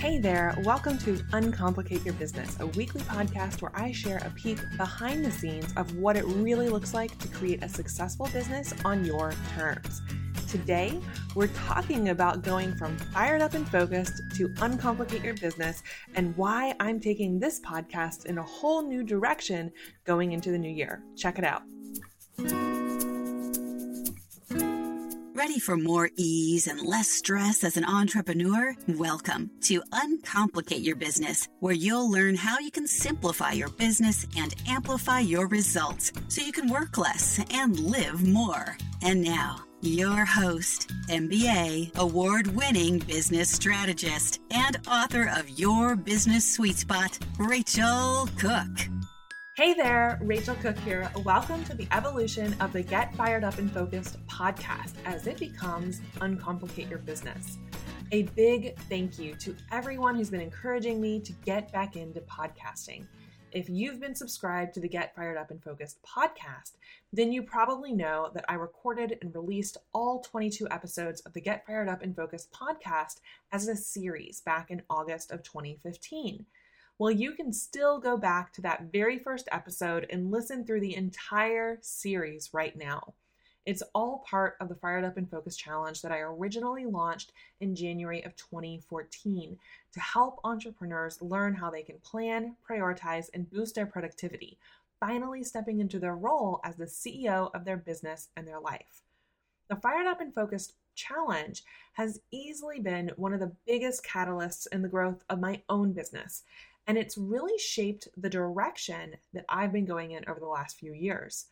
Hey there, welcome to Uncomplicate Your Business, a weekly podcast where I share a peek behind the scenes of what it really looks like to create a successful business on your terms. Today, we're talking about going from fired up and focused to uncomplicate your business and why I'm taking this podcast in a whole new direction going into the new year. Check it out. Ready for more ease and less stress as an entrepreneur? Welcome to Uncomplicate Your Business, where you'll learn how you can simplify your business and amplify your results so you can work less and live more. And now, your host, MBA, award-winning business strategist, and author of Your Business Sweet Spot, Rachel Cook. Hey there, Rachel Cook here. Welcome to the evolution of the Get Fired Up and Focused podcast as it becomes Uncomplicate Your Business. A big thank you to everyone who's been encouraging me to get back into podcasting. If you've been subscribed to the Get Fired Up and Focused podcast, then you probably know that I recorded and released all 22 episodes of the Get Fired Up and Focused podcast as a series back in August of 2015. Well, you can still go back to that very first episode and listen through the entire series right now. It's all part of the Fired Up and Focused Challenge that I originally launched in January of 2014 to help entrepreneurs learn how they can plan, prioritize, and boost their productivity, finally stepping into their role as the CEO of their business and their life. The Fired Up and Focused Challenge has easily been one of the biggest catalysts in the growth of my own business. And it's really shaped the direction that I've been going in over the last few years.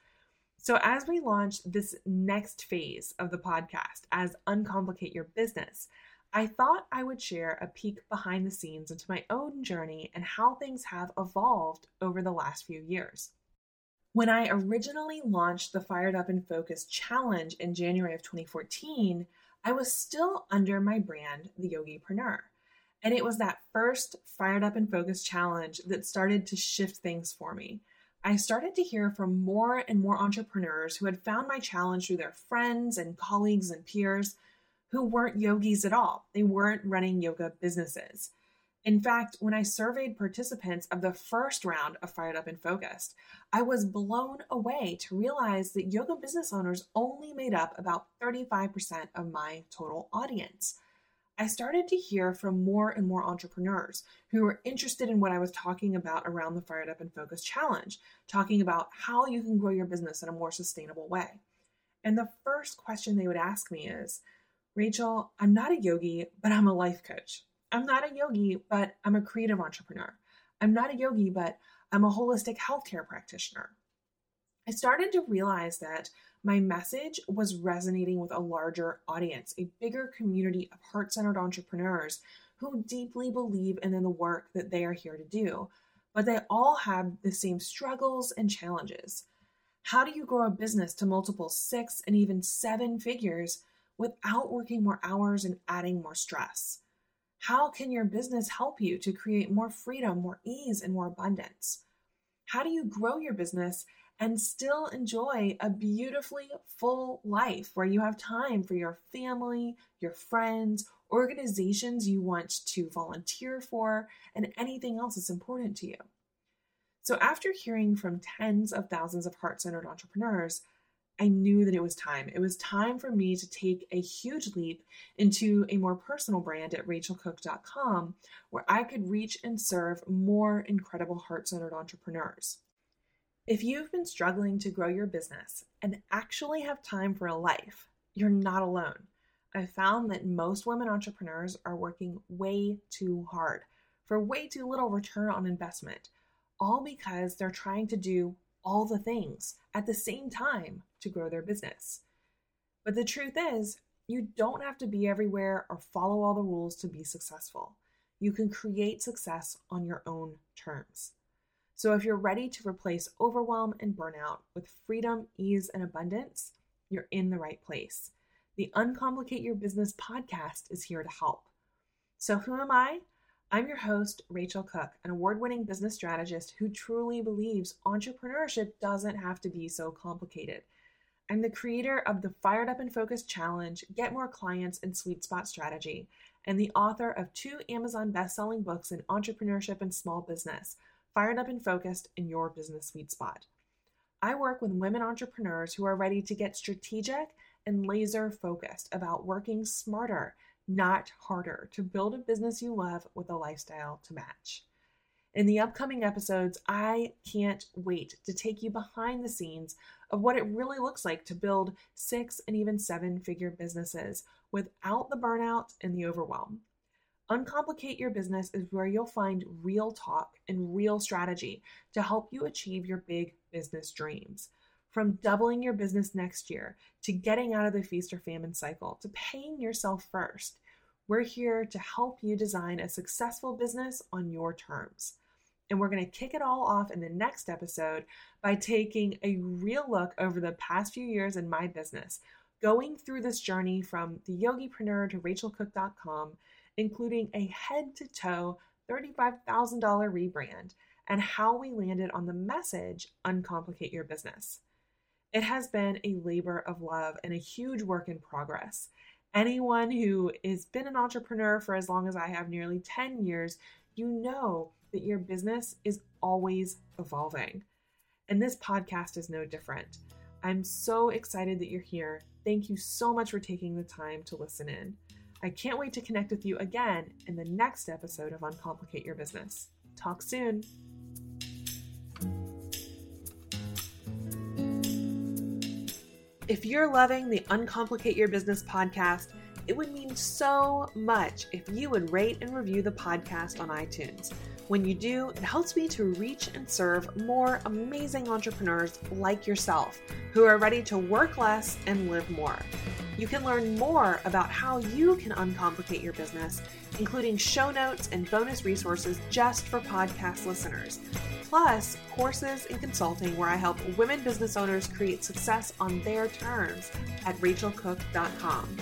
So as we launch this next phase of the podcast as Uncomplicate Your Business, I thought I would share a peek behind the scenes into my own journey and how things have evolved over the last few years. When I originally launched the Fired Up and Focused Challenge in January of 2014, I was still under my brand, The Yogipreneur. And it was that first Fired Up and Focused Challenge that started to shift things for me. I started to hear from more and more entrepreneurs who had found my challenge through their friends and colleagues and peers who weren't yogis at all. They weren't running yoga businesses. In fact, when I surveyed participants of the first round of Fired Up and Focused, I was blown away to realize that yoga business owners only made up about 35% of my total audience. I started to hear from more and more entrepreneurs who were interested in what I was talking about around the Fired Up and Focused Challenge, talking about how you can grow your business in a more sustainable way. And the first question they would ask me is, Rachel, I'm not a yogi, but I'm a life coach. I'm not a yogi, but I'm a creative entrepreneur. I'm not a yogi, but I'm a holistic healthcare practitioner. I started to realize that my message was resonating with a larger audience, a bigger community of heart-centered entrepreneurs who deeply believe in the work that they are here to do, but they all have the same struggles and challenges. How do you grow a business to multiple six and even seven figures without working more hours and adding more stress? How can your business help you to create more freedom, more ease, and more abundance? How do you grow your business and still enjoy a beautifully full life where you have time for your family, your friends, organizations you want to volunteer for, and anything else that's important to you? So after hearing from tens of thousands of heart-centered entrepreneurs, I knew that it was time. It was time for me to take a huge leap into a more personal brand at rachelcook.com, where I could reach and serve more incredible heart-centered entrepreneurs. If you've been struggling to grow your business and actually have time for a life, you're not alone. I've found that most women entrepreneurs are working way too hard for way too little return on investment, all because they're trying to do all the things at the same time to grow their business. But the truth is, you don't have to be everywhere or follow all the rules to be successful. You can create success on your own terms. So if you're ready to replace overwhelm and burnout with freedom, ease, and abundance, you're in the right place. The Uncomplicate Your Business podcast is here to help. So who am I? I'm your host, Rachel Cook, an award-winning business strategist who truly believes entrepreneurship doesn't have to be so complicated. I'm the creator of the Fired Up and Focused Challenge, Get More Clients, and Sweet Spot Strategy, and the author of 2 Amazon best-selling books in entrepreneurship and small business, Fired Up and Focused and Your Business Sweet Spot. I work with women entrepreneurs who are ready to get strategic and laser-focused about working smarter, not harder, to build a business you love with a lifestyle to match. In the upcoming episodes, I can't wait to take you behind the scenes of what it really looks like to build 6 and even 7-figure businesses without the burnout and the overwhelm. Uncomplicate Your Business is where you'll find real talk and real strategy to help you achieve your big business dreams. From doubling your business next year, to getting out of the feast or famine cycle, to paying yourself first, we're here to help you design a successful business on your terms. And we're going to kick it all off in the next episode by taking a real look over the past few years in my business, going through this journey from The Yogipreneur to rachelcook.com, including a head-to-toe $35,000 rebrand, and how we landed on the message, Uncomplicate Your Business. It has been a labor of love and a huge work in progress. Anyone who has been an entrepreneur for as long as I have, nearly 10 years, you know that your business is always evolving. And this podcast is no different. I'm so excited that you're here. Thank you so much for taking the time to listen in. I can't wait to connect with you again in the next episode of Uncomplicate Your Business. Talk soon. If you're loving the Uncomplicate Your Business podcast, it would mean so much if you would rate and review the podcast on iTunes. When you do, it helps me to reach and serve more amazing entrepreneurs like yourself who are ready to work less and live more. You can learn more about how you can uncomplicate your business, including show notes and bonus resources just for podcast listeners, plus courses and consulting where I help women business owners create success on their terms at rachelcook.com.